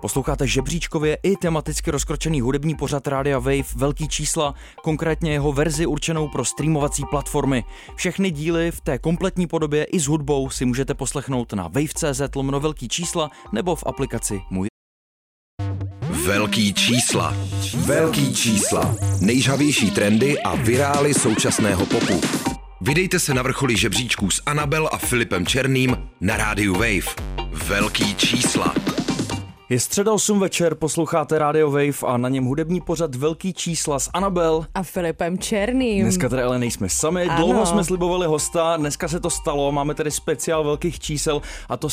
Posloucháte žebříčkově i tematicky rozkročený hudební pořad Rádia Wave Velký čísla, konkrétně jeho verzi určenou pro streamovací platformy. Všechny díly v té kompletní podobě i s hudbou si můžete poslechnout na wave.cz/velkýčísla nebo v aplikaci Můj. Velký čísla. Velký čísla. Nejžhavější trendy a virály současného popu. Vydejte se na vrcholi žebříčků s Anabel a Filipem Černým na Rádiu Wave. Velký čísla. Je středa 8 večer, posloucháte Radio Wave a na něm hudební pořad Velký čísla s Anabel a Filipem Černým. Dneska tady ale nejsme sami, ano. Dlouho jsme slibovali hosta, dneska se to stalo, máme tady speciál velkých čísel a to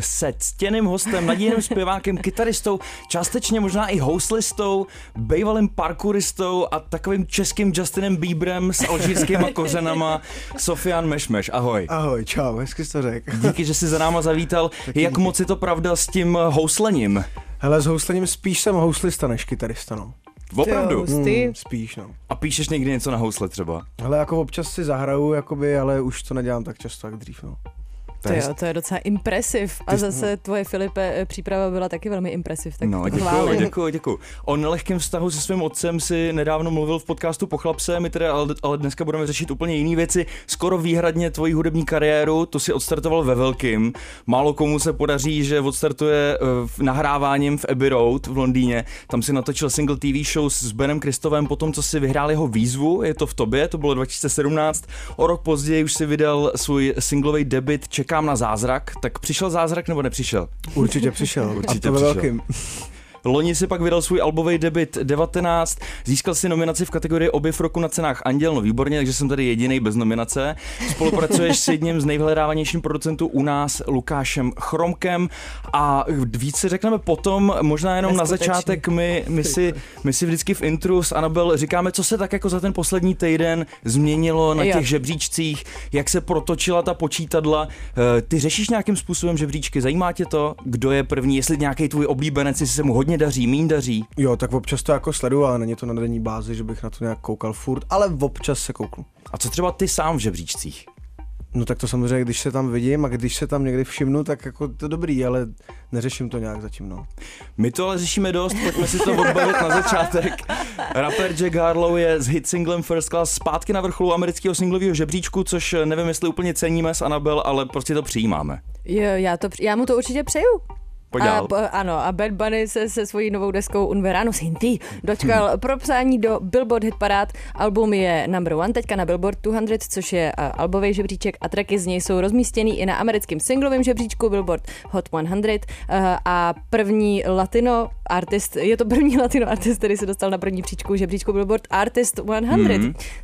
se ctěným hostem, nadíjeným zpěvákem, kytaristou, částečně možná i houslistou, bývalým parkouristou a takovým českým Justinem Bieberem s alžírskýma kořenama, Sofian Mešmeš. Ahoj. Ahoj, čau, hezky jsi to řekl. Díky, že jsi za náma zavítal. Taky jak díky. Moc je to pravda s tím houslením? Hele, s houslením spíš jsem houslista než kytarista, no. Opravdu? Spíš, no. A píšeš někdy něco na housle třeba? Hele, jako občas si zahraju, jakoby, ale už to nedělám tak často, jak dřív, no. To je docela impresiv. A zase tvoje, Filipe, příprava byla taky velmi impresiv. Tak no, děkuju. O nelehkém vztahu se svým otcem si nedávno mluvil v podcastu Po chlapse, my teda ale dneska budeme řešit úplně jiné věci. Skoro výhradně tvoji hudební kariéru, to si odstartoval ve velkým. Málo komu se podaří, že odstartuje nahráváním v Abbey Road v Londýně. Tam si natočil single TV show s Benem Cristovem po tom, co si vyhrál jeho výzvu, Je to v tobě, to bylo 2017. O rok později už si vydal svůj singlový debut Čekám na zázrak, tak přišel zázrak nebo nepřišel? Určitě přišel. A to ve velkým. Loni si pak vydal svůj albový debut 19, získal si nominaci v kategorii Objev roku na cenách Anděl, no výborně, takže jsem tady jedinej bez nominace. Spolupracuješ s jedním z nejvyhledávanějších producentů u nás, Lukášem Chromkem, a víc si řekneme potom, možná jenom neskutečný. Na začátek my si vždycky v intru s Anabel říkáme, co se tak jako za ten poslední týden změnilo na těch žebříčcích, jak se protočila ta počítadla. Ty řešíš nějakým způsobem žebříčky, zajímá tě to, kdo je první, jestli nějaký tvůj oblíbenec, jestli se mu hodně daří, míň daří. Jo, tak občas to jako sleduju, ale není to na denní bázi, že bych na to nějak koukal furt, ale občas se kouknu. A co třeba ty sám v žebříčcích? No tak to samozřejmě, když se tam vidím a když se tam někdy všimnu, tak jako to dobrý, ale neřeším to nějak zatím, no. My to ale řešíme dost, pojďme si to odbavit na začátek. Rapper Jack Harlow je s hit singlem First Class zpátky na vrcholu amerického singlového žebříčku, což nevím, jestli úplně ceníme s Anabel, ale prostě to přijímáme. Jo, já mu to určitě přeju. A Bad Bunny se svojí novou deskou Un verano sin ti dočkal propsání do Billboard hit parád. Album je number one teďka na Billboard 200, což je albový žebříček, a tracky z něj jsou rozmístěný i na americkém singlovém žebříčku Billboard Hot 100 a první latino artist, který se dostal na první příčku žebříčku Billboard Artist 100.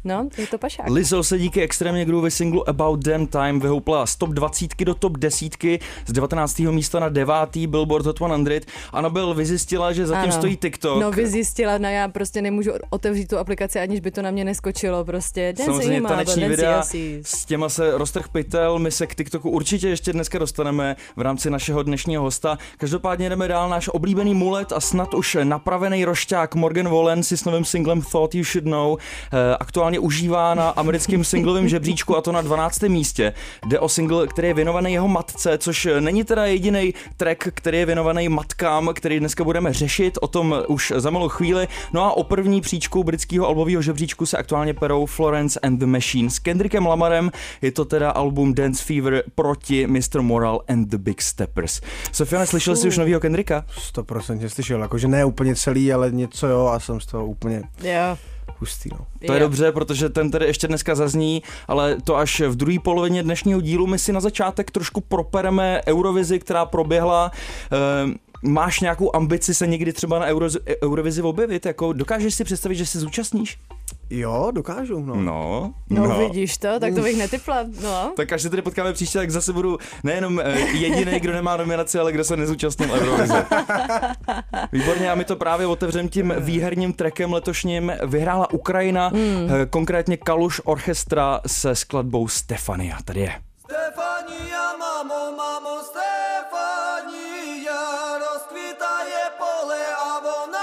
No, je to pašák. Lizzo se díky extrémně groovy singlu About Damn Time vyhoupla z top 20 do top 10, z 19. místa na 9. Billboard Hot 100. Anabel vyzjistila, že zatím stojí TikTok. No vyzjistila, no já prostě nemůžu otevřít tu aplikaci, aniž by to na mě neskočilo prostě. Samozřejmě taneční videa, s těma se roztrh pytel, my se k TikToku určitě ještě dneska dostaneme v rámci našeho dnešního hosta. Každopádně jdeme dál, náš oblíbený mulet a snad už napravený rošťák Morgan Wallen si s novým singlem Thought You Should Know aktuálně užívá na americkém singlovém žebříčku, a to na 12. místě. Jde o single, který je věnovaný jeho matce, což není teda jediný track, který je věnovaný matkám, který dneska budeme řešit, o tom už za malou chvíli. No a o první příčku britského albového žebříčku se aktuálně perou Florence and the Machine s Kendrickem Lamarem. Je to teda album Dance Fever proti Mr. Moral and the Big Steppers. Sofiane, slyšel jsi už novýho Kendricka? 100% slyšel, jakože ne úplně celý, ale něco jo, a jsem z toho úplně... Yeah. Hustý, no. To je dobře, protože ten tady ještě dneska zazní, ale to až v druhé polovině dnešního dílu. My si na začátek trošku propereme Eurovizi, která proběhla. Máš nějakou ambici se někdy třeba na Eurovizi objevit? Jako, dokážeš si představit, že se zúčastníš? Jo, dokážu, no. No, vidíš to, tak to bych netypla, no. Tak až se tady potkáme příště, tak zase budu nejenom jedinej, kdo nemá nominaci, ale kdo se nezúčastnil Eurovize. Výborně, a my to právě otevřem tím výherním trackem letošním. Vyhrála Ukrajina, konkrétně Kalush Orchestra se skladbou Stefania. Tady je. Stefania, mamo, Stefania, rozkvítaje pole a vona.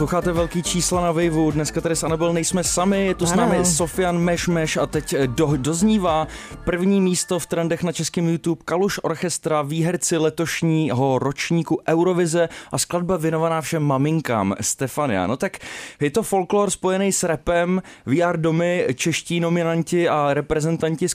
Posloucháte velký čísla na Waveu, dneska tady s Anabel nejsme sami, je tu s námi Sofian Mešmeš a teď doznívá první místo v trendech na českém YouTube Kalush Orchestra, výherci letošního ročníku Eurovize a skladba věnovaná všem maminkám, Stefania. No tak je to folklor spojený s rapem, VR domy, čeští nominanti a reprezentanti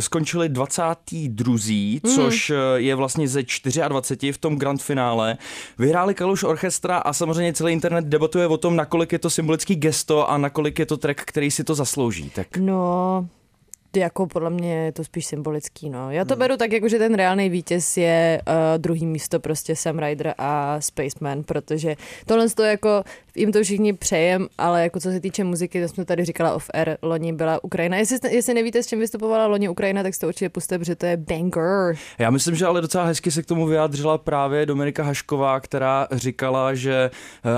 skončili 22. což je vlastně ze 24 v tom grand finále. Vyhráli Kalush Orchestra a samozřejmě celý internet debatuje o tom, nakolik je to symbolický gesto a nakolik je to track, který si to zaslouží. Tak. No, jako podle mě je to spíš symbolický. No. Já to beru tak, jako, že ten reálný vítěz je druhý místo prostě Sam Ryder a Spaceman, protože tohle to jako, jim to všichni přejem, ale jako co se týče muziky, to jsem tady říkala off-air, loni byla Ukrajina. Jestli nevíte, s čím vystupovala loni Ukrajina, tak si to určitě puste, protože to je banger. Já myslím, že ale docela hezky se k tomu vyjádřila právě Dominika Hašková, která říkala, že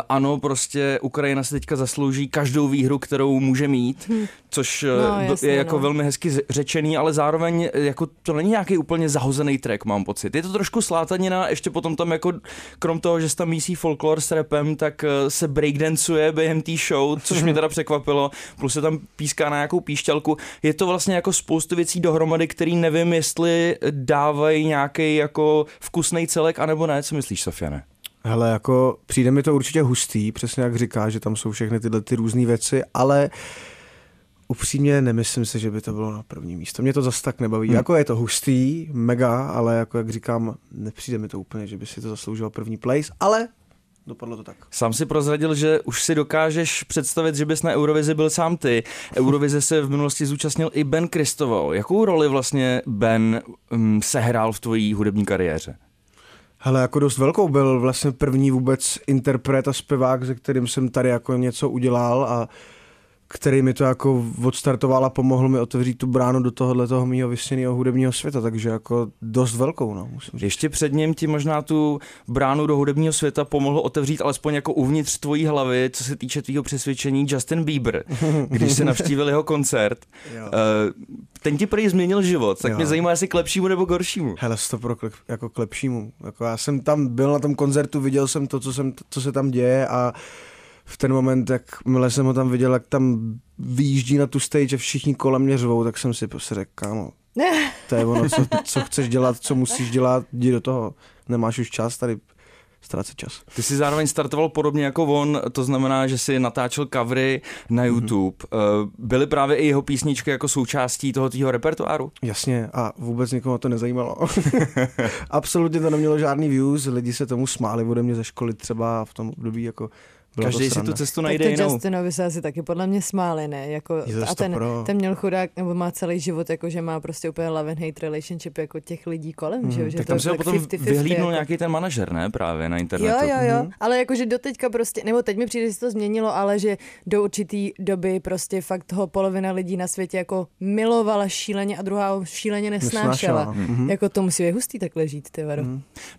ano, prostě Ukrajina se teďka zaslouží každou výhru, kterou může mít, což no, jasně, je jako velmi hezky řečený, ale zároveň jako to není nějaký úplně zahozený track, mám pocit. Je to trošku slátanina, ještě potom tam jako krom toho, že se tam mísí folklor s rapem, tak se breakdancuje během té show, což mě teda překvapilo, plus se tam píská na nějakou píšťalku. Je to vlastně jako spoustu věcí dohromady, který nevím, jestli dávají nějaký jako vkusný celek, anebo ne, co myslíš, Sofiane? Hele, jako přijde mi to určitě hustý, přesně jak říká, že tam jsou všechny tyhle ty různé věci, ale upřímně nemyslím si, že by to bylo na první místo. Mě to zas tak nebaví. Jako je to hustý, mega, ale jako jak říkám, nepřijde mi to úplně, že by si to zasloužilo první place, ale dopadlo to tak. Sám si prozradil, že už si dokážeš představit, že bys na Eurovizi byl sám ty. Eurovize se v minulosti zúčastnil i Ben Cristovao. Jakou roli vlastně Ben sehrál v tvojí hudební kariéře? Hele, jako dost velkou, byl vlastně první vůbec interpret a zpěvák, se kterým jsem tady jako něco udělal a který mi to jako odstartoval a pomohl mi otevřít tu bránu do tohohletoho mýho vysněného hudebního světa, takže jako dost velkou, no, musím říct. Ještě před ním ti možná tu bránu do hudebního světa pomohl otevřít alespoň jako uvnitř tvojí hlavy, co se týče tvýho přesvědčení, Justin Bieber, když jsi navštívil jeho koncert. Ten ti prý změnil život, tak mě zajímá, jestli k lepšímu nebo k horšímu. Hele, 100% jako k lepšímu. Jako já jsem tam byl na tom koncertu, viděl jsem to, co se tam děje a v ten moment, jakmile jsem ho tam viděl, jak tam vyjíždí na tu stage a všichni kolem mě řvou, tak jsem si řekl, kámo, to je ono, co chceš dělat, co musíš dělat, jdi do toho, nemáš už čas tady ztrácet čas. Ty jsi zároveň startoval podobně jako on, to znamená, že jsi natáčel covery na YouTube. Byly právě i jeho písničky jako součástí toho tvýho repertoáru? Jasně, a vůbec nikoho to nezajímalo. Absolutně to nemělo žádný views, lidi se tomu smáli ode mě ze školy třeba v tom období jako. Každý si tu cestu najde jinou. Tak Justinovi se asi taky podle mě smáli, ne? Jako, a ten měl chudák, nebo má celý život, jako, že má prostě úplně love and hate relationship jako těch lidí kolem, že? Tak tam se potom 50-50, vyhlídnul jako nějaký ten manažer, ne? Právě na internetu. Jo. Ale jakože doteďka prostě, nebo teď mi přijde, že se to změnilo, ale že do určitý doby prostě fakt toho polovina lidí na světě jako milovala šíleně a druhá ho šíleně nesnášela. Jako to musí být hustý takhle žít, ty vado.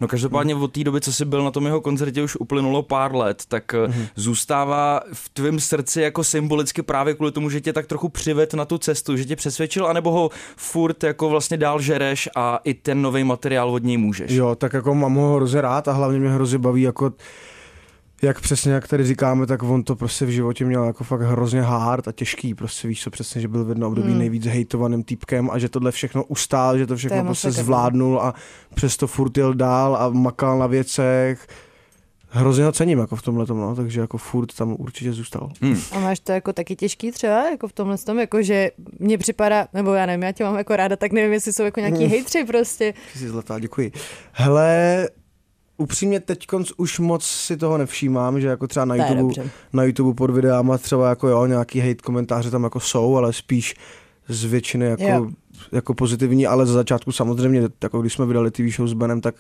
No každopádně od té doby, co jsi byl na tom jeho koncertě, už uplynulo pár let, tak zůstává v tvém srdci jako symbolicky právě kvůli tomu, že tě tak trochu přived na tu cestu, že tě přesvědčil, anebo ho furt jako vlastně dál žereš a i ten nový materiál od něj můžeš? Jo, tak jako mám ho hrozně rád a hlavně mě hrozně baví jako, jak přesně, jak tady říkáme, tak on to prostě v životě měl jako fakt hrozně hard a těžký, prostě víš co přesně, že byl v jedno období nejvíc hejtovaným týpkem a že tohle všechno ustál, že to všechno prostě zvládnul a přesto furt jel dál a makal na věcech. Hrozně ho cením jako v tomhletom, no, takže jako furt tam určitě zůstal. A máš to jako taky těžký třeba, jako v tomhletom, jako že mě připadá, nebo já nevím, já tě mám jako ráda, tak nevím, jestli jsou jako nějaký hejtři prostě. Jsi zlatá, děkuji. Hele, upřímně teďkonc už moc si toho nevšímám, že jako třeba na YouTube pod videáma třeba jako jo, nějaký hejt komentáře tam jako jsou, ale spíš z většiny jako pozitivní, ale za začátku samozřejmě, jako když jsme vydali TV show s Benem, tak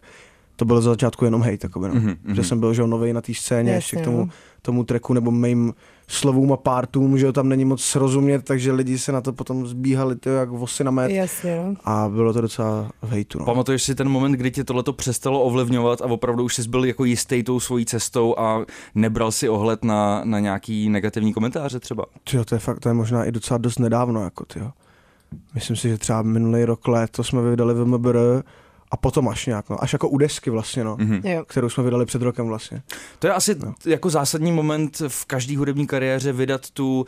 to bylo za začátku jenom hejt, jakoby, no. Že jsem byl, že novej na té scéně, ještě k tomu tracku nebo mým slovům a pártům, že tam není moc srozumět, takže lidi se na to potom zbíhali tyjo, jak vosy na met. A bylo to docela v hejtu. No. Pamatuješ si ten moment, kdy tě tohleto přestalo ovlivňovat a opravdu už jsi byl jako jistý tou svojí cestou a nebral si ohled na nějaký negativní komentáře třeba? Tyjo, to je fakt, to je možná i docela dost nedávno, jako, tyjo. Myslím si, že třeba minulý rok léto jsme vydali v MBR a potom až nějak, no, až jako u desky vlastně, no, mm-hmm. kterou jsme vydali před rokem vlastně. To je asi jako zásadní moment v každý hudební kariéře vydat tu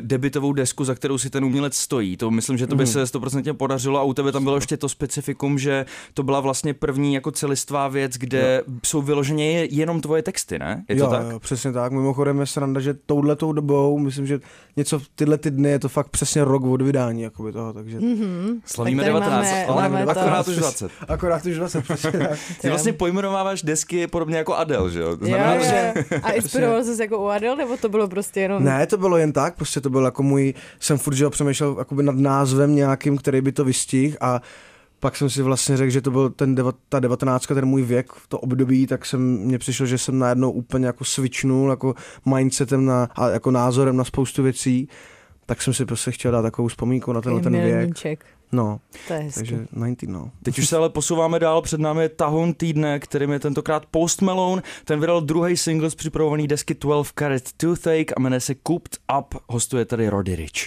debutovou desku, za kterou si ten umělec stojí. To myslím, že to by se 100% podařilo a u tebe tam bylo ještě to specifikum, že to byla vlastně první jako celistvá věc, kde jsou vyloženě jenom tvoje texty, ne? Je to tak? Jo, přesně tak. Mimochodem je sranda, že touhletou dobou, myslím, že něco tyhle ty dny je to fakt přesně rok od vydání jakoby toho, takže slavíme 19, ale akorát už 20. Akorát už 20, přesně tak. Ty vlastně pojmenováváš desky podobně jako Adele, že jo? A inspiroval jsi jako u Adele, nebo to bylo prostě jenom? Ne, to bylo jen tak, prostě to bylo jako můj, jsem furt, že ho přemýšlel jakoby nad názvem nějakým, který by to vystihl a pak jsem si vlastně řekl, že to byl ta 19, ten můj věk, to období, tak mně přišlo, že jsem najednou úplně jako switchnul, jako mindsetem a jako názorem na spoustu věcí, tak jsem si prostě chtěl dát takovou vzpomínku na tenhle ten věk. No, to je takže 19, no. Teď už se ale posouváme dál, před námi je tahoun týdne, kterým je tentokrát Post Malone, ten vydal druhý single z připravovaný desky 12 Karat Toothache a jmenuje se Cooped Up, hostuje tady Roddy Ricch.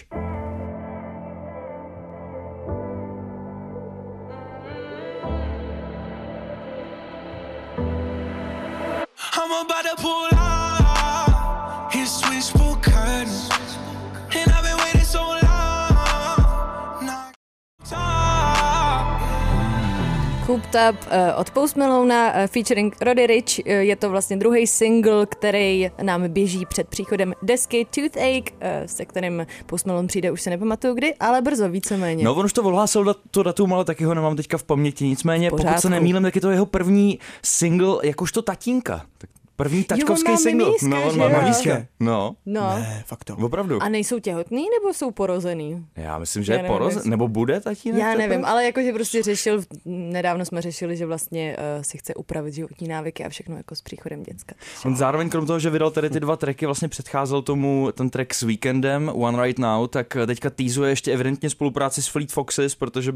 I'm about to pull out his switchboard curtains. And I've been waiting so long. Not time. Cooped Up od Post Malona featuring Roddy Ricch. Je to vlastně druhý single, který nám běží před příchodem desky Toothache, se kterým Post Malone přijde, už se nepamatuju kdy, ale brzo, víceméně. No, on už to ohlásil to datum, ale taky ho nemám teďka v paměti. Nicméně, pokud se nemýlím, tak je to jeho první single jakožto tatínka. První taťkovský single. No. Ne, fakt to. Opravdu. A nejsou těhotný, nebo jsou porozený? Já myslím, že je porozený. Nebo bude tatínek? Já nevím, ale jakože prostě řešil, nedávno jsme řešili, že vlastně si chce upravit životní návyky a všechno jako s příchodem děcka. On zároveň krom toho, že vydal tady ty dva tracky, vlastně předcházel tomu ten track s Weekendem, One Right Now, tak teďka teasuje ještě evidentně spolupráci s Fleet Foxes, protože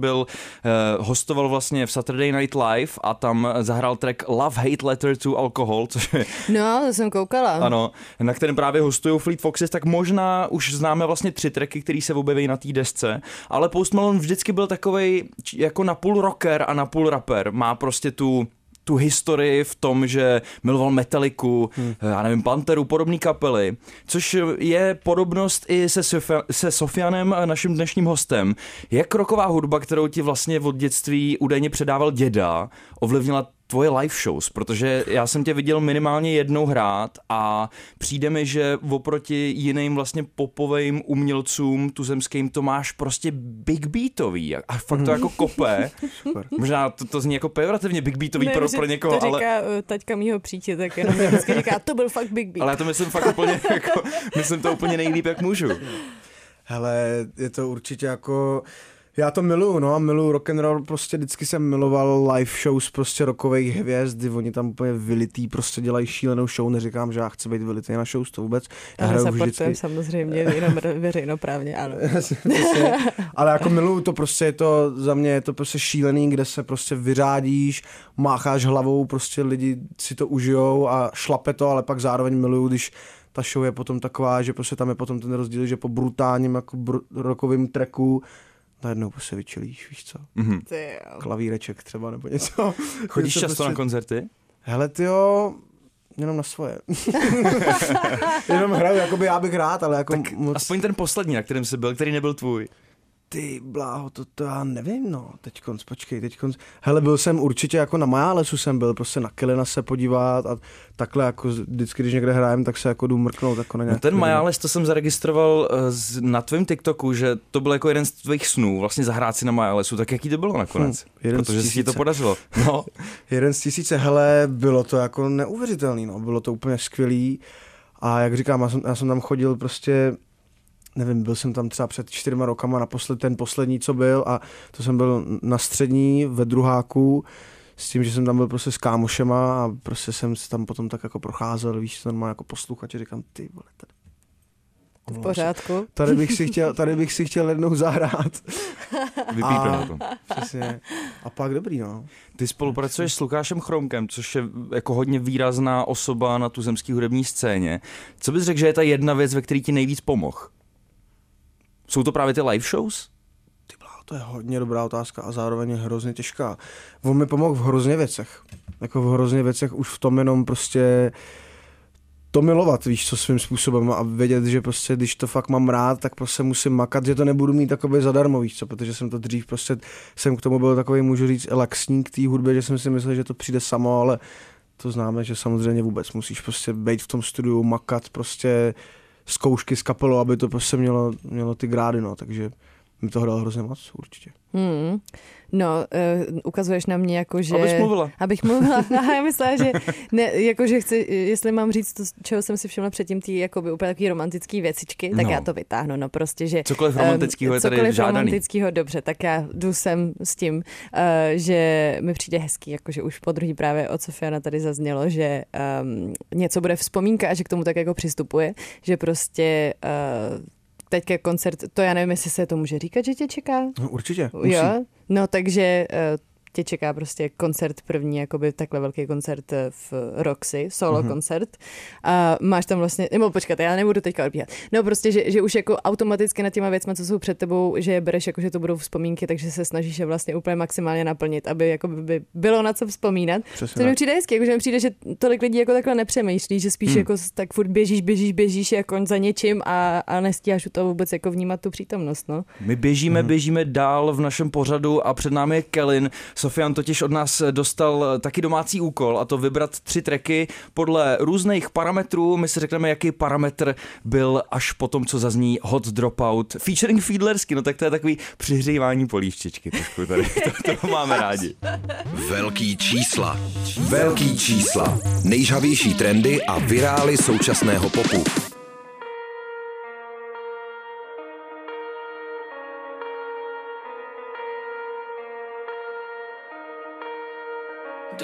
hostoval vlastně v Saturday Night Live a tam zahrál track Love Hate Letter to Alcohol, což je no, to jsem koukala. Ano, na kterém právě hostují Fleet Foxes, tak možná už známe vlastně 3 tracky, které se objeví na té desce, ale Post Malone vždycky byl takovej jako napůl rocker a napůl rapper. Má prostě tu historii v tom, že miloval Metalliku, já nevím, Panteru, podobné kapely, což je podobnost i se Sofianem, naším dnešním hostem. Jak rocková hudba, kterou ti vlastně od dětství údajně předával děda, ovlivnila tvoje live shows, protože já jsem tě viděl minimálně jednou hrát a přijde mi, že oproti jiným vlastně popovým umělcům tuzemským to máš prostě big beatový a fakt to jako kope. Možná to zní jako pejorativně big beatový pro někoho, ale... to říká taťka mýho přítě, tak jenom vždycky říká, to byl fakt big beat. Ale já to myslím fakt úplně jako, myslím to úplně nejlíp, jak můžu. Hele, je to určitě jako... Já to miluju, no a miluju rock and roll, prostě vždycky jsem miloval live shows prostě rockových hvězd, kdy oni tam úplně vylitý, prostě dělají šílenou show, neříkám, že já chci být vylitý na show, to vůbec. Já hraju vždycky. Samozřejmě, jenom veřejnoprávně, ano. Ale jako miluju to, prostě je to, za mě je to prostě šílený, kde se prostě vyřádíš, mácháš hlavou, prostě lidi si to užijou a šlape to, ale pak zároveň miluju, když ta show je potom taková, že prostě tam je potom ten rozdíl, že po brutálním jako rockovým tracku najednou se vyčelíš, víš co? Klavíreček třeba nebo něco. Chodíš často na koncerty? Hele tyjo, jenom na svoje. Jenom hraju, jakoby já bych rád, ale jako tak moc... Aspoň ten poslední, na kterém jsi byl, který nebyl tvůj. Ty bláho, to já nevím, no, teďkonc. Hele, byl jsem určitě jako na Majálesu jsem byl, prostě na Kelena se podívat a takhle jako vždycky, když někde hrajem, tak se jako jdu mrknout jako na nějaký... No ten Majáles, to jsem zaregistroval na tvém TikToku, že to byl jako jeden z tvých snů, vlastně zahrát si na Majálesu, tak jaký to bylo nakonec? Protože si ti to podařilo. No. 1 z 1000, hele, bylo to jako neuvěřitelný, no, bylo to úplně skvělý a jak říkám, já jsem tam chodil prostě... Nevím, byl jsem tam třeba před 4 rokama naposled, ten poslední, co byl, a to jsem byl na střední ve druháku s tím, že jsem tam byl prostě s kámošema a prostě jsem se tam potom tak jako procházel, víš, ten má jako posluchač a říkám, ty vole, tady. V pořádku. Tady bych si chtěl jednou zahrát. Vypíte na to. Přesně. A pak dobrý, no. Ty spolupracuješ s Lukášem Chromkem, což je jako hodně výrazná osoba na tuzemské hudební scéně. Co bys řekl, že je ta jedna věc, ve které ti nejvíc pomohl? Jsou to právě ty live shows? Ty bláho, to je hodně dobrá otázka a zároveň hrozně těžká. On mi pomohl v hrozně věcech. Jako v hrozně věcech už v tom jenom prostě to milovat, víš, co svým způsobem a vědět, že prostě, když to fakt mám rád, tak prostě musím makat, že to nebudu mít takový zadarmo, víš co, protože jsem to dřív prostě, jsem k tomu byl takový, můžu říct, laxník té hudbě, že jsem si myslel, že to přijde samo, ale to známe, že samozřejmě vůbec musíš prostě být v tom studiu, makat prostě zkoušky s kapelou, aby to prostě mělo ty grády, no, takže mi to hralo hrozně moc, určitě. Hmm. No, ukazuješ na mě jako, že... Abych mluvila. A já myslela, že, ne, jako, že chci, jestli mám říct to, čeho jsem si všimla předtím, ty jakoby úplně takový romantický věcičky, tak no. Já to vytáhnu, no prostě, že... Cokoliv romantického je tady žádaný. Cokoliv romantického, dobře, tak já jdu sem s tím, že mi přijde hezký, jakože už po druhý právě od Sofiana tady zaznělo, že něco bude vzpomínka a že k tomu tak jako přistupuje, že prostě... Teďka koncert, to já nevím, jestli se to může říkat, že tě čeká. No určitě, musí. Jo? No takže tě čeká prostě koncert první, jakoby takhle velký koncert v Roxy, solo koncert. A máš tam vlastně, nebo počkat, já nebudu teďka odbíhat. No prostě, že už jako automaticky nad těma věcma, co jsou před tebou, že je bereš, jako že to budou vzpomínky, takže se snažíš je vlastně úplně maximálně naplnit, aby jako by bylo na co vzpomínat. Přesně. To mi přijde hezky, jakože mi přijde, že tolik lidí jako takhle nepřemýšlí, že spíš jako tak furt běžíš jako za něčím a nestíháš to vůbec jako vnímat tu přítomnost, no. My běžíme dál v našem pořadu a před námi je Kelin. Sofian totiž od nás dostal taky domácí úkol, a to vybrat 3 tracky podle různých parametrů. My si řekneme, jaký parametr byl až po tom, co zazní Hot Dropout featuring Fiedlersky. No tak to je takový přihřívání polívčičky. Tady. To máme rádi. Velký čísla. Velký čísla. Nejžhavější trendy a virály současného popu.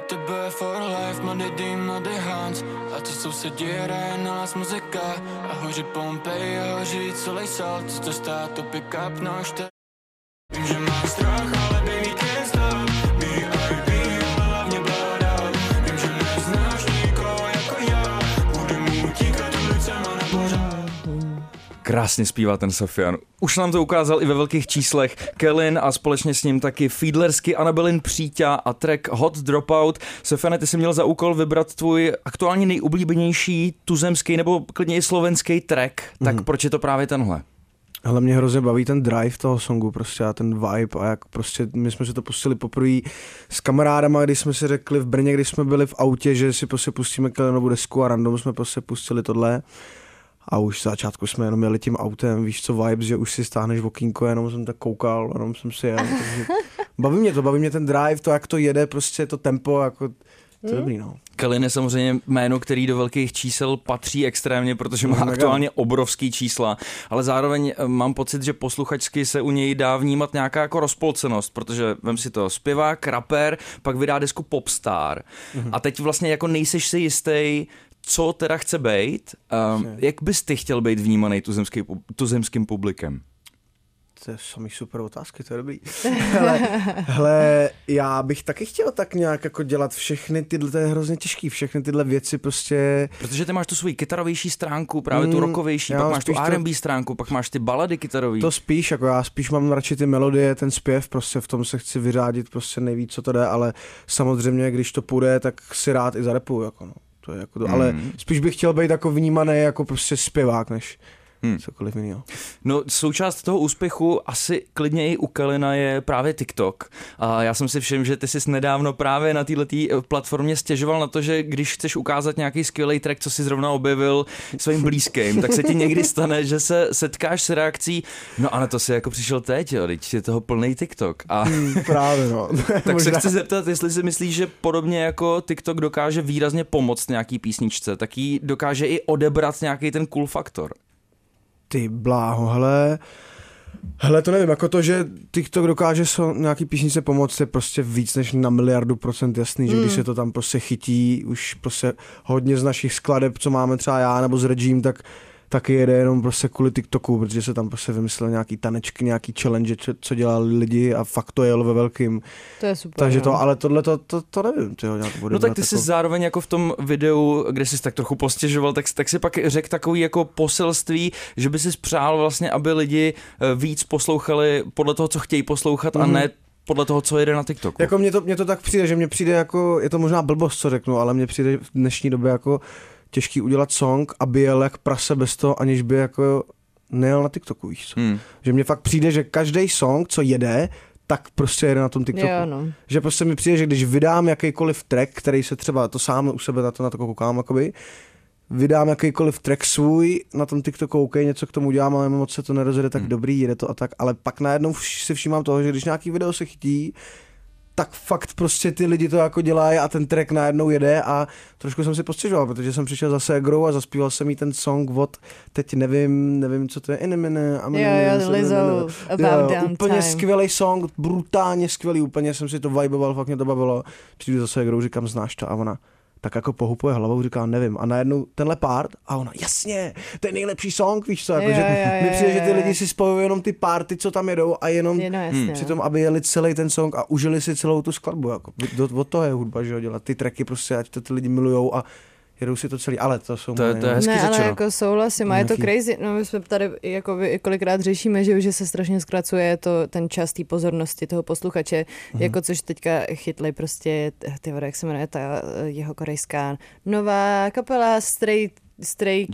Tebe for life, mladý dým, mladý Hans. A ty sousedí hraje na nás muzika. A hoří Pompeji, a hoří celý salt. Chceš stát to pick up, no už te... Vím, že mám strach, ale baby can't stop. B.I.B. ale hlavně blood out. Vím, že neznáš nikoho jako já. Budu mu utíkat ulicema na pořád. Krásně zpívá ten Sofian. Už nám to ukázal i ve velkých číslech Kelin a společně s ním taky Fiedlersky, Anabelin Příťa a track Hot Dropout. Sofiane, ty jsi měl za úkol vybrat tvůj aktuálně nejoblíbenější tuzemský nebo klidně i slovenský track, tak proč je to právě tenhle? Hele, mě hrozně baví ten drive toho songu prostě a ten vibe a jak prostě my jsme se to pustili poprvé s kamarádama, když jsme si řekli v Brně, když jsme byli v autě, že si prostě pustíme Kelinovu desku a random jsme prostě pustili tohle. A už v začátku jsme jenom jeli tím autem, víš co, vibes, že už si stáhneš okýnko, jenom jsem tak koukal, jenom jsem si jel, takže baví mě ten drive, to jak to jede, prostě to tempo, jako to je dobrý, no. Kelin je samozřejmě jméno, který do velkých čísel patří extrémně, protože má aktuálně obrovský čísla, ale zároveň mám pocit, že posluchačsky se u něj dá vnímat nějaká jako rozpolcenost, protože vem si to, zpěvák, rapper, pak vydá desku popstar a teď vlastně jako nejseš si jistý, co teda chce bejt? Jak bys ty chtěl být vnímaný tuzemským publikem? To jsou mi super otázky, to je dobrý. Hele, já bych taky chtěl tak nějak jako dělat všechny tyhle, to je hrozně těžký, všechny tyhle věci prostě... Protože ty máš tu svoji kytarovější stránku, právě tu rockovější, pak máš tu R&B stránku, pak máš ty balady kytarový. To spíš, jako já spíš mám radši ty melodie, ten zpěv, prostě v tom se chci vyřádit, prostě nejvíc, co to jde, ale samozřejmě, když to půjde, tak si rád i zarepuju, jako no. To je jako to, ale spíš bych chtěl být jako vnímaný jako prostě zpěvák, než cokoliv jiného. No součást toho úspěchu asi klidně i u Kelina je právě TikTok. A já jsem si všiml, že ty jsi nedávno právě na této platformě stěžoval na to, že když chceš ukázat nějaký skvělý track, co jsi zrovna objevil svým blízkým, tak se ti někdy stane, že se setkáš s reakcí, no ale to si jako přišel teď, jo, teď je toho plný TikTok. A právě no. Tak se chci zeptat, jestli si myslíš, že podobně jako TikTok dokáže výrazně pomoct nějaký písničce, tak jí dokáže i odebrat nějaký ten cool faktor. Ty bláho, hele, to nevím, jako to, že TikTok dokáže nějaký písnice pomoct, je prostě víc než na 1,000,000,000% jasný, že když se to tam prostě chytí, už prostě hodně z našich skladeb, co máme třeba já nebo s Regime, tak taky jede jenom prostě kvůli TikToku, protože se tam prostě vymyslel nějaký tanečky, nějaký challenge, co dělali lidi a fakt to jel ve velkým. To je super. Takže to, ale tohle to nevím. Tyho, no tak ty jsi zároveň jako v tom videu, kde jsi tak trochu postěžoval, tak si pak řekl takový jako poselství, že by si přál vlastně, aby lidi víc poslouchali podle toho, co chtějí poslouchat a ne podle toho, co jede na TikToku. Jako mě to tak přijde, že mě přijde jako, je to možná blbost, co řeknu, ale mě přijde v dnešní době jako těžký udělat song, aby jel jak prase bez toho, aniž by jako nejel na TikToku, víš co. Že mně fakt přijde, že každý song, co jede, tak prostě jede na tom TikToku. Jo, no. Že prostě mi přijde, že když vydám jakýkoliv track, který se třeba, to sám u sebe na to koukám, jakoby, vydám jakýkoliv track svůj na tom TikToku, OK, něco k tomu dělám, ale moc se to nerozjede tak dobrý, jede to a tak, ale pak najednou si všímám toho, že když nějaký video se chytí, tak fakt prostě ty lidi to jako dělají a ten track najednou jede a trošku jsem si postěžoval, protože jsem přišel za ségrou a zaspíval jsem jí ten song od, teď nevím, co to je, jo, Lizzo, About Damn Time. Úplně skvělý song, brutálně skvělý, úplně jsem si to viboval, fakt mě to bavilo, přijdu za ségrou, říkám, znáš to, a ona tak jako pohupuje hlavou, říká, nevím. A najednou tenhle part a ona, jasně, to je nejlepší song, víš co, jakože mi přijde, že ty lidi si spojují jenom ty party, co tam jedou a jenom přitom, aby jeli celý ten song a užili si celou tu skladbu, jako od toho je hudba, že jo, dělat ty tracky prostě, ať to ty lidi milujou a jedou si to celý, ale to jsou to je hezky ne, ale jako souhlasím, a je to crazy, no my jsme tady jako kolikrát řešíme, že se strašně zkracuje to, ten čas té pozornosti toho posluchače, jako což teďka chytli prostě, jak se jmenuje ta jeho korejská nová kapela Stray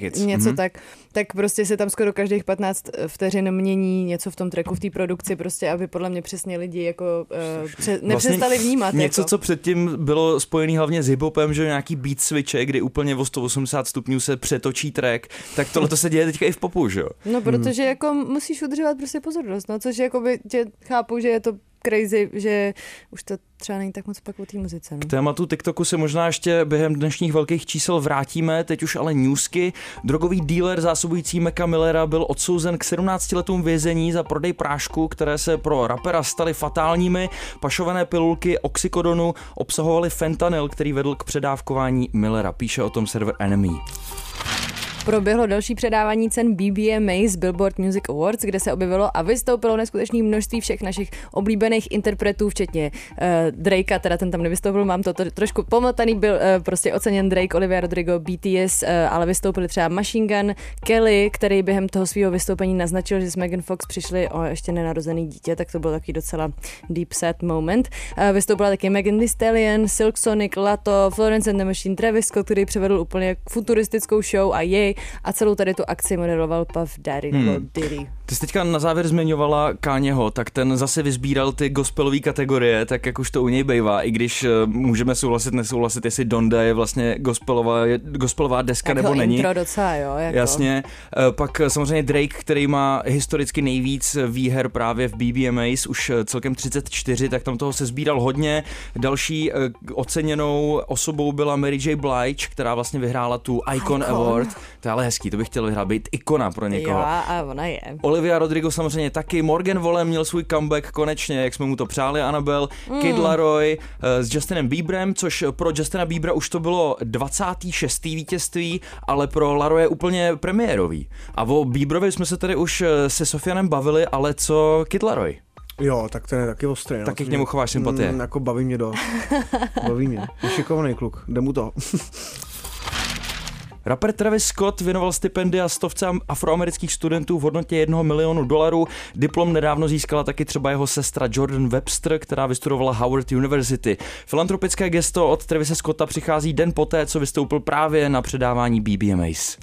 Kids. Něco tak prostě se tam skoro každých 15 vteřin mění něco v tom tracku, v té produkci, prostě aby podle mě přesně lidi jako nepřestali vnímat. Něco, jako. Co předtím bylo spojený hlavně s hiphopem, že nějaký beat switche, kdy úplně o 180 stupňů se přetočí track, tak tohle to se děje teďka i v popu, že jo? No protože jako musíš udržovat prostě pozornost, no což jakoby tě chápu, že je to crazy, že už to třeba není tak moc pak o té muzice. No? K tématu TikToku se možná ještě během dnešních velkých čísel vrátíme, teď už ale newsky. Drogový dealer zásobující Maca Millera byl odsouzen k 17 letům vězení za prodej prášku, které se pro rapera staly fatálními. Pašované pilulky oxykodonu obsahovaly fentanyl, který vedl k předávkování Millera. Píše o tom server Enemy. Proběhlo další předávání cen BBMA z Billboard Music Awards, kde se objevilo a vystoupilo neskutečné množství všech našich oblíbených interpretů, včetně Drakea, teda ten tam nevystoupil, mám to trošku pomotaný, byl prostě oceněn Drake, Olivia Rodrigo, BTS, ale vystoupili třeba Machine Gun Kelly, který během toho svého vystoupení naznačil, že s Megan Fox přišli o ještě nenarozený dítě, tak to byl taky docela deep sad moment. Vystoupila taky Megan Thee Stallion, Silk Sonic, Lato, Florence and the Machine, Travis Scott, který převedl úplně futuristickou show a jej. A celou tady tu akci moderoval Puff Daddy nebo Diddy. Ty jsi teďka na závěr zmiňovala Kanyeho, tak ten zase vyzbíral ty gospelové kategorie, tak jak už to u něj bejvá, i když můžeme souhlasit, nesouhlasit, jestli Donda je vlastně gospelová deska nebo není. Intro docela, jo. Jako. Jasně. Pak samozřejmě Drake, který má historicky nejvíc výher právě v BBMAs, už celkem 34, tak tam toho se sbíral hodně. Další oceněnou osobou byla Mary J. Blige, která vlastně vyhrála tu Icon Award. To je ale hezký, to bych chtěl vyhrát, být ikona pro někoho. Jo, a ona je. Olivia Rodrigo samozřejmě taky, Morgan Wallen měl svůj comeback konečně, jak jsme mu to přáli, Anabel, Kid Laroi s Justinem Bieberem, což pro Justina Biebera už to bylo 26. vítězství, ale pro Laroi je úplně premiérový. A o Bieberovi jsme se tady už se Sofianem bavili, ale co Kid Laroi? Jo, tak ten je taky ostrý. No, taky k němu chováš sympatie. Jako baví mě dost. Baví mě. Je šikovnej kluk, jde mu to. Rapper Travis Scott věnoval stipendia stovkám afroamerických studentů v hodnotě $1 milion. Diplom nedávno získala taky třeba jeho sestra Jordan Webster, která vystudovala Howard University. Filantropické gesto od Travise Scotta přichází den poté, co vystoupil právě na předávání BBMAs.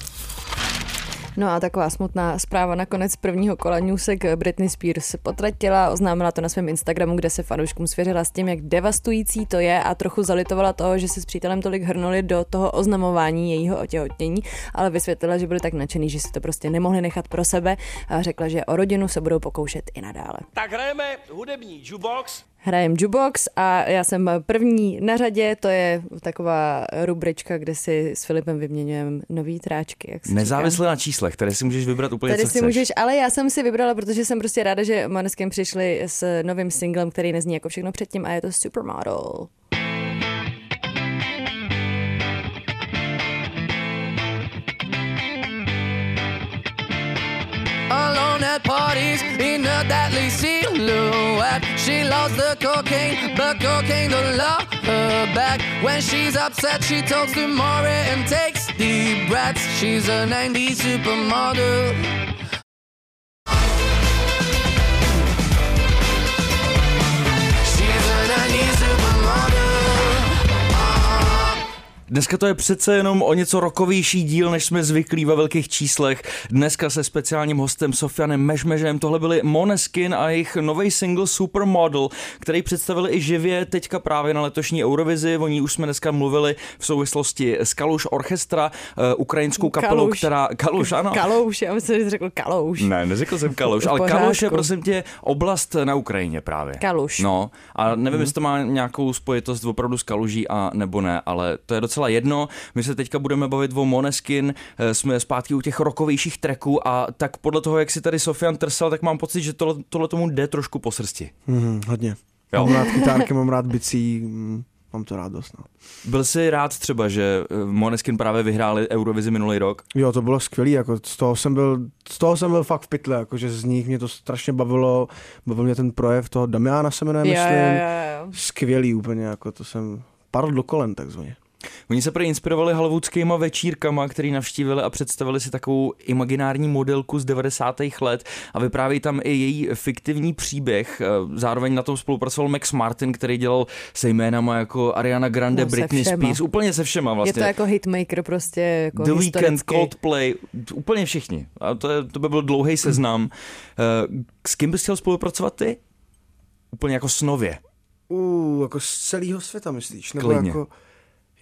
No a taková smutná zpráva nakonec prvního kola newsek. Britney Spears potratila, oznámila to na svém Instagramu, kde se fanouškům svěřila s tím, jak devastující to je a trochu zalitovala toho, že se s přítelem tolik hrnuli do toho oznamování jejího otěhotnění, ale vysvětlila, že byli tak nadšený, že si to prostě nemohli nechat pro sebe a řekla, že o rodinu se budou pokoušet i nadále. Tak hrajeme hudební jukebox. Hrajem jukebox a já jsem první na řadě, to je taková rubrička, kde si s Filipem vyměňujeme nový tráčky. Nezávisle na číslech, tady si můžeš vybrat úplně, tady co si chceš. Můžeš, ale já jsem si vybrala, protože jsem prostě ráda, že Måneskin přišli s novým singlem, který nezní jako všechno předtím a je to Supermodel. she's in a deadly silhouette. She loves the cocaine, but cocaine don't love her back. When she's upset, she talks to Maury and takes deep breaths. She's a 90s supermodel. Dneska to je přece jenom o něco rokovější díl, než jsme zvyklí ve velkých číslech. Dneska se speciálním hostem Sofianem Mešmešem. Tohle byli Måneskin a jejich nový single Supermodel, který představili i živě teďka právě na letošní Eurovizi. O ní už jsme dneska mluvili v souvislosti s Kalush Orchestra, ukrajinskou kapelou, která... Kalush, ano. Kalush, já myslím, že jsi řekl Kalush. Ne, neřekl jsem Kalush, ale Kalush je, prosím tě, oblast na Ukrajině právě. Kalush. No, a nevím, jestli to má nějakou spojitost opravdu s kaluží a nebo ne, ale to je docela jedno. My se teďka budeme bavit o Måneskin, jsme zpátky u těch rockovějších tracků a tak podle toho, jak si tady Sofian trsal, tak mám pocit, že tohle tomu jde trošku po srsti. Hodně. Jo. Mám rád kytárky, mám rád bicí, mám to rád dost. No. Byl jsi rád třeba, že Måneskin právě vyhráli Eurovizi minulý rok? Jo, to bylo skvělý, jako z toho jsem byl fakt v pytle, jakože z nich mě to strašně bavilo, bavil mě ten projev toho Damiana se jmenuje, myslím. Skvělý úplně, jako to jsem padl do kolen takzvaně. Oni se prý inspirovali hollywoodskýma večírkama, který navštívili a představili si takovou imaginární modelku z 90. let a vyprávějí tam i její fiktivní příběh. Zároveň na tom spolupracoval Max Martin, který dělal se jménama jako Ariana Grande, Britney Spears, úplně se všema vlastně. Je to jako hitmaker prostě, jako The Weeknd, Coldplay, úplně všichni. A to by byl dlouhý seznam. S kým bys chtěl spolupracovat ty? Úplně jako snově. Jako z celého světa myslíš? Nebo jako...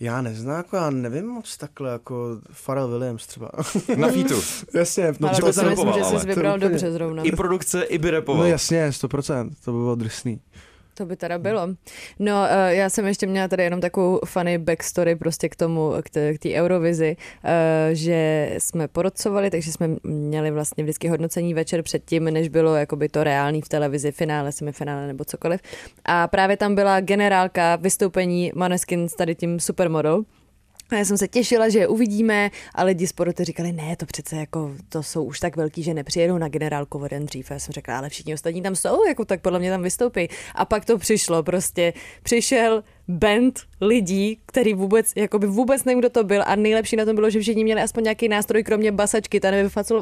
Já neznám, jako já nevím moc takhle, jako Pharrell Williams třeba. Na featu. Jasně. No, ale to si myslím, že jsi vybral dobře zrovna. I produkce, i by rapoval. No jasně, 100%, to by bylo drsný. To by teda bylo. No, já jsem ještě měla tady jenom takovou funny backstory prostě k té Eurovizi, že jsme porotcovali, takže jsme měli vlastně vždycky hodnocení večer předtím, než bylo jakoby to reálný v televizi, finále, semifinále nebo cokoliv. A právě tam byla generálka vystoupení Måneskin s tady tím Supermodel. A já jsem se těšila, že je uvidíme, a lidi z poroty říkali, ne, to přece jako, to jsou už tak velký, že nepřijedou na generálku o den dřív. A já jsem řekla, ale všichni ostatní tam jsou, jako tak podle mě tam vystoupí. A pak to přišlo, prostě přišel band lidí, který vůbec nevím, kdo to byl, a nejlepší na tom bylo, že všichni měli aspoň nějaký nástroj, kromě basačky, ta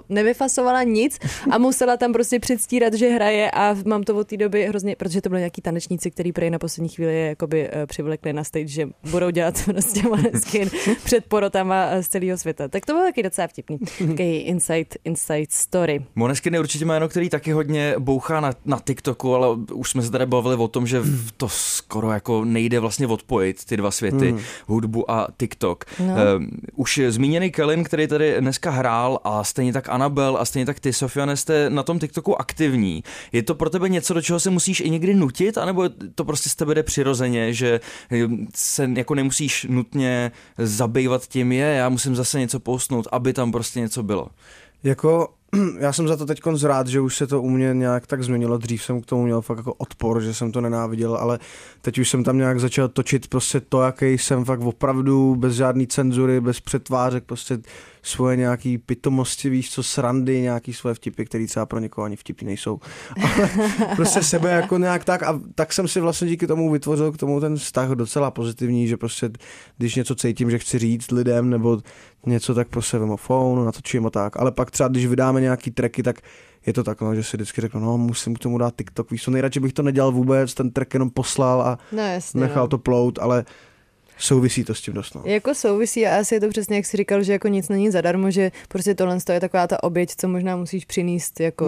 nevyfasovala nic a musela tam prostě předstírat, že hraje, a mám to od té doby hrozně, protože to byly nějaký tanečníci, který prej na poslední chvíli jakoby přivlekli na stage, že budou dělat prostě Måneskin před porotama z celého světa. Tak to bylo taky docela vtipný. Takový inside story. Måneskin je určitě jméno, který taky hodně bouchá na TikToku, ale už jsme se tady bavili o tom, že to skoro jako nejde vlastně odpojit ty dva světy, hudbu a TikTok. No. Už zmíněný Kelin, který tady dneska hrál, a stejně tak Anabel a stejně tak ty, Sofiane, jste na tom TikToku aktivní. Je to pro tebe něco, do čeho se musíš i někdy nutit, anebo to prostě z tebe jde přirozeně, že se jako nemusíš nutně zabývat tím, já musím zase něco postnout, aby tam prostě něco bylo? Jako... Já jsem za to teďkonc rád, že už se to u mě nějak tak změnilo. Dřív jsem k tomu měl fakt jako odpor, že jsem to nenáviděl, ale teď už jsem tam nějak začal točit prostě to, jaký jsem fakt opravdu, bez žádný cenzury, bez přetvářek, prostě svoje nějaký pitomosti, víš co, srandy, nějaký svoje vtipy, které třeba pro někoho ani vtipy nejsou. Ale prostě sebe jako nějak tak, a tak jsem si vlastně díky tomu vytvořil k tomu ten vztah docela pozitivní, že prostě když něco cítím, že chci říct lidem nebo něco, tak prostě vemu phone, natočím a tak. Ale pak třeba, když vydáme nějaký tracky, tak je to tak, no, že si vždycky řeknu, no, musím k tomu dát TikTok, víš co, nejradši bych to nedělal vůbec, ten track jenom poslal a nechal to plout, ale souvisí to s tím dost. Jako souvisí, a asi je to přesně, jak jsi říkal, že jako nic není zadarmo, že prostě tohle je taková ta oběť, co možná musíš přinést jako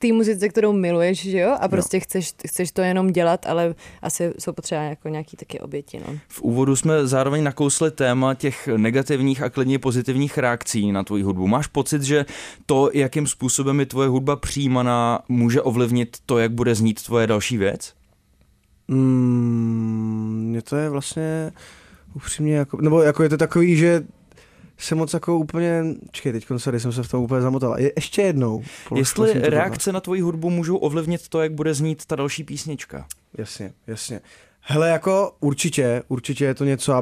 té muzice, kterou miluješ, že jo? A prostě chceš to jenom dělat, ale asi jsou potřeba jako nějaký taky oběti. No. V úvodu jsme zároveň nakousli téma těch negativních a klidně pozitivních reakcí na tvoji hudbu. Máš pocit, že to, jakým způsobem je tvoje hudba přijímaná, může ovlivnit to, jak bude znít tvoje další věc? Mně to je vlastně upřímně jako, nebo jako je to takový, že se moc jako úplně, jsem se v tom úplně zamotala. Ještě jednou. Jestli reakce na tvoji hudbu můžou ovlivnit to, jak bude znít ta další písnička. Jasně. Hele, jako určitě je to něco,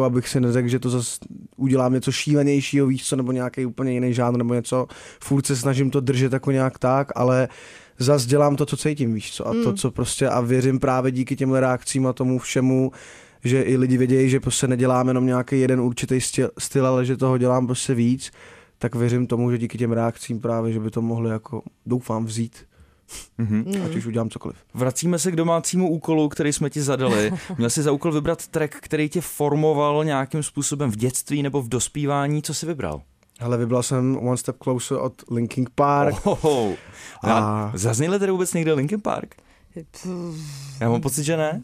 abych si neřekl, že to zase udělám něco šílenějšího, víš co, nebo nějaký úplně jiný žánr, nebo něco, furt se snažím to držet jako nějak tak, ale zase dělám to, co cítím, víš co, a to, co prostě, a věřím právě díky těmhle reakcím a tomu všemu, že i lidi vědějí, že prostě nedělám jenom nějaký jeden určitý styl, ale že toho dělám prostě víc, tak věřím tomu, že díky těm reakcím právě, že by to mohli jako, doufám, vzít. Mm-hmm. Ať už udělám cokoliv. Vracíme se k domácímu úkolu, který jsme ti zadali. Měl jsi za úkol vybrat track, který tě formoval nějakým způsobem v dětství nebo v dospívání. Co jsi vybral? Hele, vybral jsem One Step Closer od Linkin Park. A zazněl tady vůbec někde Linkin Park? Já mám pocit, že ne.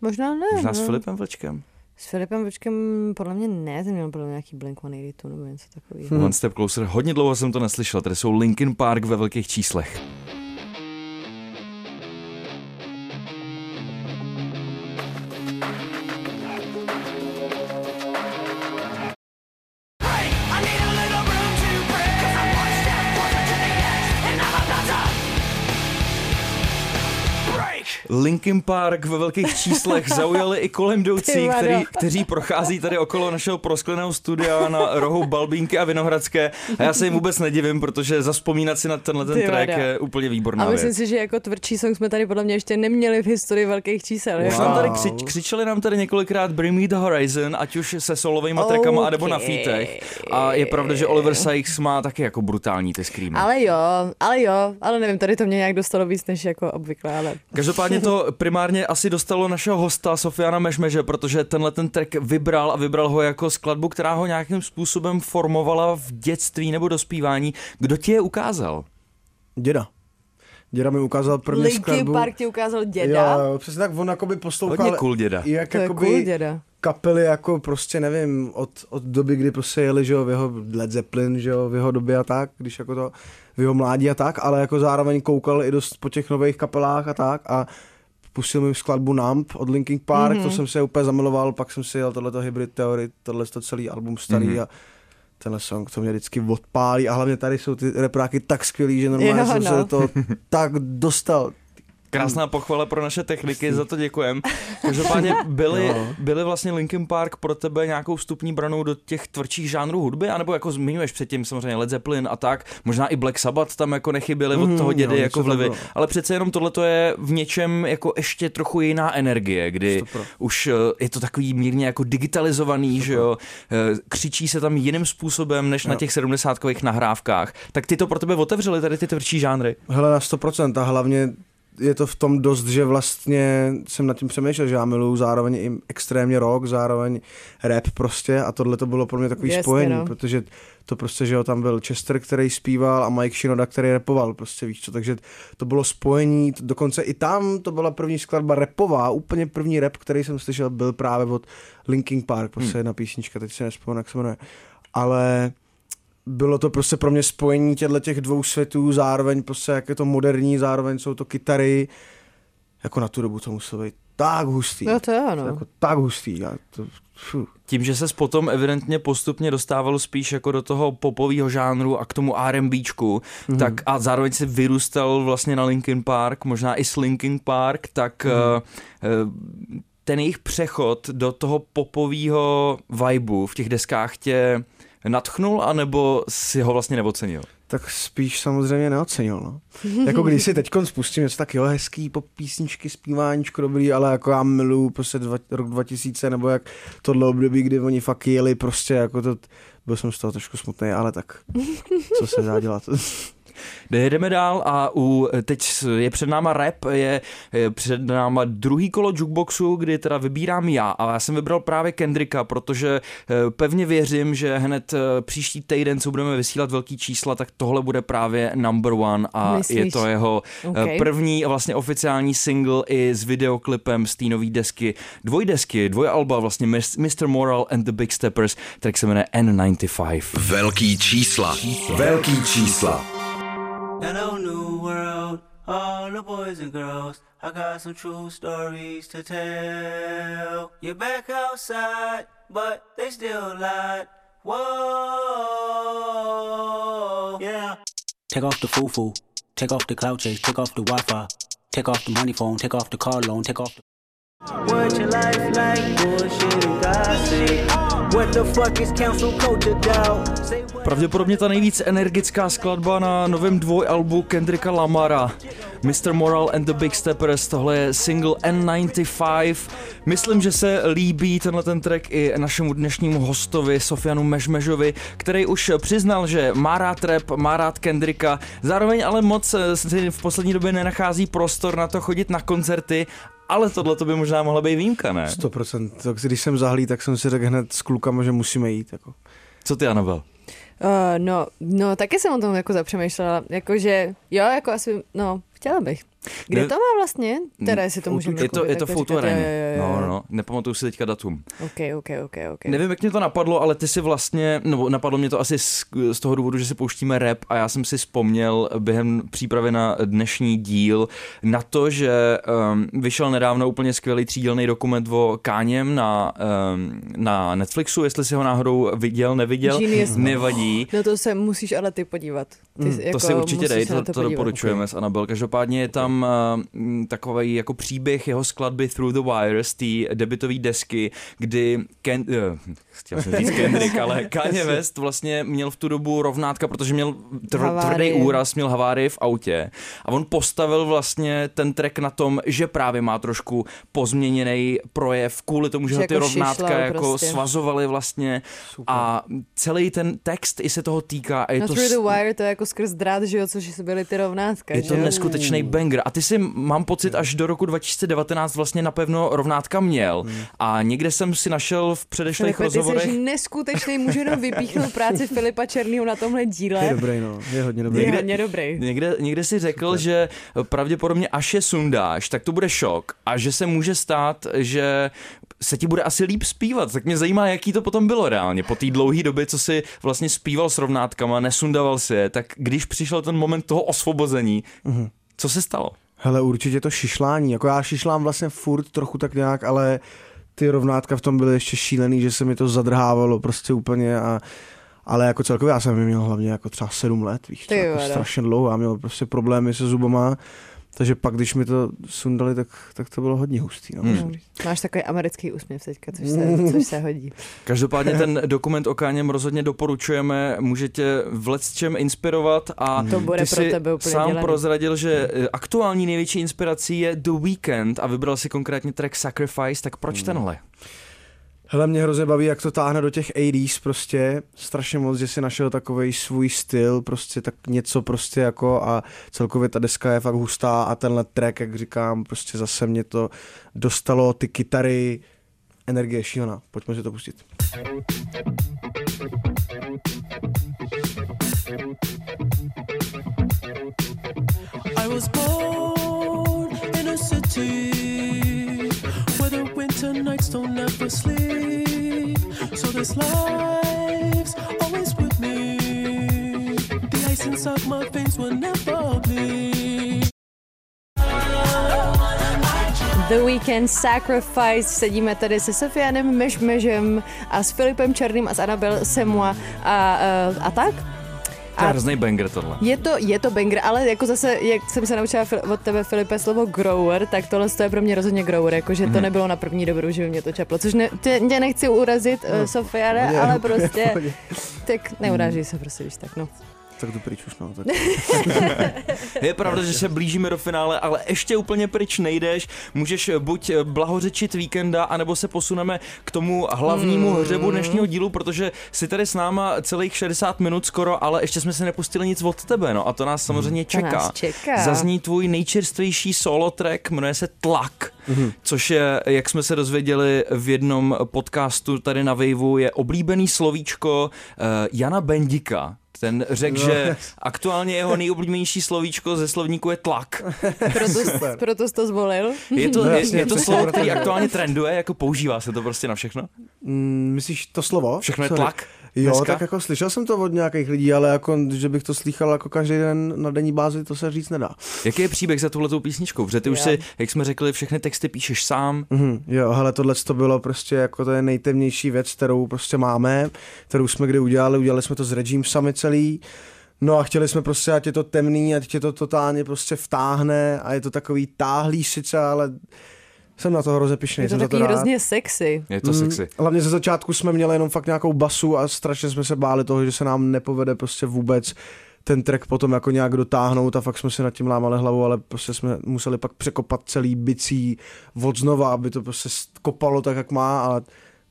Možná ne. Možná s Filipem Vlčkem. S Filipem Vlčkem podle mě ne, ten měl podle mě nějaký Blink-182 nebo něco takového. One Step Closer, hodně dlouho jsem to neslyšel, tady jsou Linkin Park ve velkých číslech. Linkin Park ve velkých číslech zaujali i kolem jdoucí, kteří prochází tady okolo našeho proskleného studia na rohu Balbínky a Vinohradské. A já se jim vůbec nedivím, protože zavzpomínat si na tenhle ten track je úplně výborná. A myslím si, že jako tvrdší song jsme tady podle mě ještě neměli v historii velkých čísel. Wow. Křičeli nám tady několikrát Bring Me The Horizon, ať už se solovejma trackama, anebo na featech. A je pravda, že Oliver Sykes má taky jako brutální ty screamy. Ale nevím, tady to mě nějak dostalo víc než jako obvykle, ale každopádně to primárně asi dostalo našeho hosta Sofiana Mešmeže, protože tenhle ten track vybral a vybral ho jako skladbu, která ho nějakým způsobem formovala v dětství nebo dospívání. Kdo ti je ukázal? Děda. Děda mi ukázal první skladbu. Linkin Park ti ukázal děda? Jo, přesně tak, on jakoby poslouchal. Hodně cool děda. To je cool děda. Kapely jako prostě nevím, od doby, kdy prostě jeli, že jo, v jeho Led Zeppelin, že jo, v jeho době a tak, když jako to v jeho mládí a tak, ale jako zároveň koukal i dost po těch nových kapelách a tak a pustil mi skladbu Numb od Linkin Park, to jsem se úplně zamiloval, pak jsem si jel tohleto Hybrid Theory, tohleto celý album starý a tenhle song to mě vždycky odpálí a hlavně tady jsou ty repráky tak skvělý, že normálně jsem se do toho tak dostal. Krásná pochvala pro naše techniky, za to děkujem. Každopádně byly vlastně Linkin Park pro tebe nějakou vstupní branou do těch tvrdších žánrů hudby, anebo jako zmiňuješ předtím samozřejmě Led Zeppelin a tak, možná i Black Sabbath tam jako nechyběly od toho dědy jako vlivy, ale přece jenom tohleto je v něčem jako ještě trochu jiná energie, kdy už je to takový mírně jako digitalizovaný, že jo, křičí se tam jiným způsobem než na těch sedmdesátkových nahrávkách. Tak ty to pro tebe otevřely tady ty tvrdší žánry? Hele, na 100% a hlavně je to v tom dost, že vlastně jsem nad tím přemýšlel, že já miluju zároveň i extrémně rock, zároveň rap prostě a tohle to bylo pro mě takový spojení, protože to prostě, že jo, tam byl Chester, který zpíval a Mike Shinoda, který rapoval, prostě víš co, takže to bylo spojení, dokonce i tam to byla první skladba rapová, úplně první rap, který jsem slyšel, byl právě od Linkin Park, prostě jedna písnička, teď si nespomenu, jak se jmenuje, ale bylo to prostě pro mě spojení těch dvou světů, zároveň prostě jak je to moderní, zároveň jsou to kytary, jako na tu dobu to muselo být tak hustý. No to je, no. Jako tak hustý. Tím, že ses potom evidentně postupně dostával spíš jako do toho popového žánru a k tomu R&Bčku, tak a zároveň si vyrůstal vlastně na Linkin Park, možná i s Linkin Park, tak ten jejich přechod do toho popového vibu v těch deskách tě nadchnul, anebo si ho vlastně neocenil? Tak spíš samozřejmě neocenil, no. Jako když si teďkon spustím něco tak, jo, hezký pop písničky, zpíváníčko dobrý, ale jako já miluju prostě rok 2000, nebo jak tohle období, kdy oni fakt jeli, prostě jako to, byl jsem z toho trošku smutný, ale tak, co se dá dělat. Jdeme dál a teď je před náma rap, je před náma druhý kolo jukeboxu, kdy teda vybírám já a já jsem vybral právě Kendricka, protože pevně věřím, že hned příští týden, co budeme vysílat velký čísla, tak tohle bude právě number one a je to jeho první vlastně oficiální single i s videoklipem z té nový desky, dvoje alba vlastně Mr. Moral and the Big Steppers, track se jmenuje N95. Velký čísla. Velký čísla. Hello new world, all the boys and girls, I got some true stories to tell. You're back outside, but they still lied. Whoa, yeah. Take off the foo-foo, take off the cloud chase, take off the Wi-Fi, take off the money phone, take off the car loan, take off the... What your life like bullshit and gossip? What the fuck is council culture doubt? Pravděpodobně ta nejvíc energická skladba na novém dvojalbu Kendricka Lamara. Mr. Moral and the Big Steppers, tohle je single N95. Myslím, že se líbí tenhle ten track i našemu dnešnímu hostovi Sofianu Mešmešovi, který už přiznal, že má rád rap, má rád Kendricka, zároveň ale moc si v poslední době nenachází prostor na to chodit na koncerty, ale tohle to by možná mohla být výjimka, ne? 100%, tak když jsem zahlí, tak jsem si řekl hned s klukama, že musíme jít. Jako. Co ty, Anabel? No, taky jsem o tom jako zapřemýšlela, jakože jo, jako asi, no, chtěla bych. Kde to má vlastně? Teda si to můžeme koupit. Je to v Autoréně. No, nepamatuju si teďka datum. OK. Nevím, jak mě to napadlo, ale ty si vlastně, nebo napadlo mě to asi z toho důvodu, že si pouštíme rap a já jsem si vzpomněl během přípravy na dnešní díl na to, že vyšel nedávno úplně skvělý třídělný dokument o Káněm na Netflixu, jestli si ho náhodou viděl, neviděl, Genius. Nevadí. No to se musíš ale ty podívat. To si určitě dej, to doporučujeme s Anabel. Každopádně je tam takový jako příběh jeho skladby Through the Wire z té debitové desky, kdy chtěl jsem říct Kendrick, ale Kanye West vlastně měl v tu dobu rovnátka, protože měl tvrdý úraz, měl havárii v autě a on postavil vlastně ten track na tom, že právě má trošku pozměněný projev kvůli tomu, že ho ty jako rovnátka jako prostě svazovaly vlastně. Super. A celý ten text i se toho týká. A je to Through the Wire, to je jako skrz drát, že jo, což byly ty rovnátka. Je to neskutečný banger. A ty si, mám pocit, až do roku 2019 vlastně napevno rovnátka měl. A někde jsem si našel v předešlých rozhovorech. Ty jsi neskutečný, můžu jenom vypíchnout práci Filipa Černýho na tomhle díle. Je dobrý, no. Je hodně dobrý. Někde si řekl, super, že pravděpodobně až je sundáš, tak to bude šok. A že se může stát, že se ti bude asi líp zpívat. Tak mě zajímá, jaký to potom bylo reálně. Po té dlouhé době, co si vlastně zpíval s rovnátkama, nesundaval si je, tak když přišel ten moment toho osvobození, co se stalo? Hele, určitě to šišlání, jako já šišlám vlastně furt trochu tak nějak, ale ty rovnátka v tom byly ještě šílený, že se mi to zadrhávalo prostě úplně a ale jako celkově já jsem měl hlavně jako třeba 7 let, víš, to jako strašně dlouho, já měl prostě problémy se zubama, takže pak, když mi to sundali, tak to bylo hodně hustý. No. Máš takový americký úsměv teďka, což se hodí. Každopádně ten dokument o Káněm rozhodně doporučujeme, můžete v lecčem inspirovat a to bude pro tebe úplně sám dělaný. Prozradil, že aktuální největší inspirací je The Weeknd a vybral si konkrétně track Sacrifice, tak proč tenhle? Hele, mě hrozně baví, jak to táhne do těch 80s prostě, strašně moc, že si našel takovej svůj styl, prostě tak něco prostě jako a celkově ta deska je fakt hustá a tenhle track, jak říkám, prostě zase mě to dostalo, ty kytary, energie šílená, pojďme si to pustit. I was born in a city nights don't ever sleep, so this life's always with me, the ice inside my veins will never bleed. The Weeknd Sacrifice, sedíme tady se Sofianem Mešmešem a s Filipem Černým a s Anabel Semua a tak? To je hrozný banger tohle. Je to banger, ale jako zase, jak jsem se naučila od tebe, Filipe, slovo grower, tak tohle je pro mě rozhodně grower, jakože to nebylo na první dobrou, že by mě to čaplo, což tě nechci urazit, Sofiane, ale prostě, tak neuráží se prostě, víš, tak no. Tak jdu pryč už, no. Je pravda, že se blížíme do finále, ale ještě úplně pryč nejdeš. Můžeš buď blahořečit Weeknda, anebo se posuneme k tomu hlavnímu hřebu dnešního dílu, protože jsi tady s náma celých 60 minut skoro, ale ještě jsme si nepustili nic od tebe, no a to nás samozřejmě čeká. Zazní tvůj nejčerstvější solo track, jmenuje se Tlak, což je, jak jsme se dozvěděli v jednom podcastu tady na Waveu, je oblíbený slovíčko Jana Bendika. Ten řekl, že aktuálně jeho nejoblíbenější slovíčko ze slovníku je tlak. Proto jsi to zvolil? Je to slovo, který aktuálně trenduje, jako používá se to prostě na všechno? Myslíš to slovo? Všechno je tlak? Jo, dneska? Tak jako slyšel jsem to od nějakých lidí, ale jako, že bych to slýchal jako každý den na denní bázi, to se říct nedá. Jaký je příběh za tuhletou písničkou? Protože ty už si, jak jsme řekli, všechny texty píšeš sám. Jo, hele, tohle to bylo prostě jako to je nejtemnější věc, kterou prostě máme, kterou jsme kdy udělali jsme to s Regime sami celý. No a chtěli jsme prostě, ať je to temný, ať tě to totálně prostě vtáhne a je to takový táhlý sice, ale Jsem na to hrozně pišnej. Je to taky hrozně sexy. Je to sexy. Hlavně ze začátku jsme měli jenom fakt nějakou basu a strašně jsme se báli toho, že se nám nepovede prostě vůbec ten track potom jako nějak dotáhnout a fakt jsme se nad tím lámali hlavu, ale prostě jsme museli pak překopat celý bicí odznova, aby to prostě kopalo tak, jak má, ale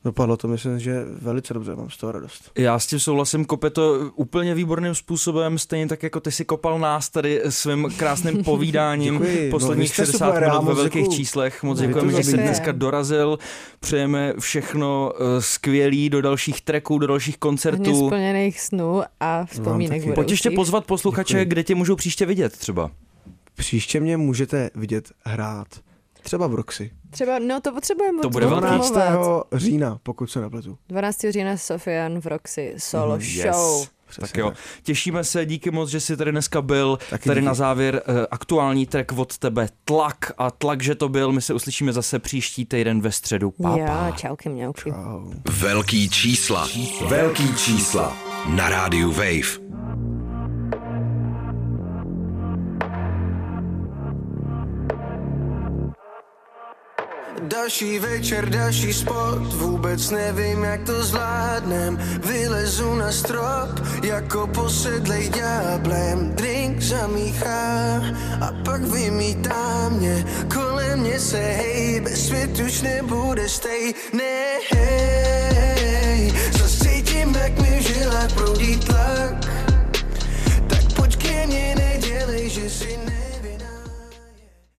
dopadlo to, myslím, že velice dobře, mám z toho radost. Já s tím souhlasím, kope to úplně výborným způsobem, stejně tak jako ty si kopal nás tady svým krásným povídáním. Děkuji. Posledních 60 minut ve velkých číslech. Moc děkujeme, že jsi dneska dorazil. Přejeme všechno skvělý do dalších tracků, do dalších koncertů. Hodně splněných snů a vzpomínek budoucích. Pojď ještě pozvat posluchače, děkuji, kde tě můžou příště vidět třeba. Příště mě můžete vidět hrát třeba v Roxy. Třeba, no to potřebujeme. To bude 12. října, pokud se nepletu. 12. října Sofian v Roxy solo show. Přesně. Tak jo, těšíme se, díky moc, že jsi tady dneska byl. Taky tady díky. Na závěr aktuální track od tebe Tlak a Tlak, že to byl. My se uslyšíme zase příští týden ve středu. Pa, pa. Jo, čauky mňauky. Čau. Velký čísla. Velký čísla. Na rádiu Wave. Další večer, další spot, vůbec nevím, jak to zvládnem. Vylezu na strop, jako posedlej ďáblem. Drink zamíchám a pak vymítá mě. Kolem mě se hej, bez svět už nebude stejné. Zas cítím, jak mi v žilách proudí tlak. Tak pojď ke mně, nedělej, že si ne...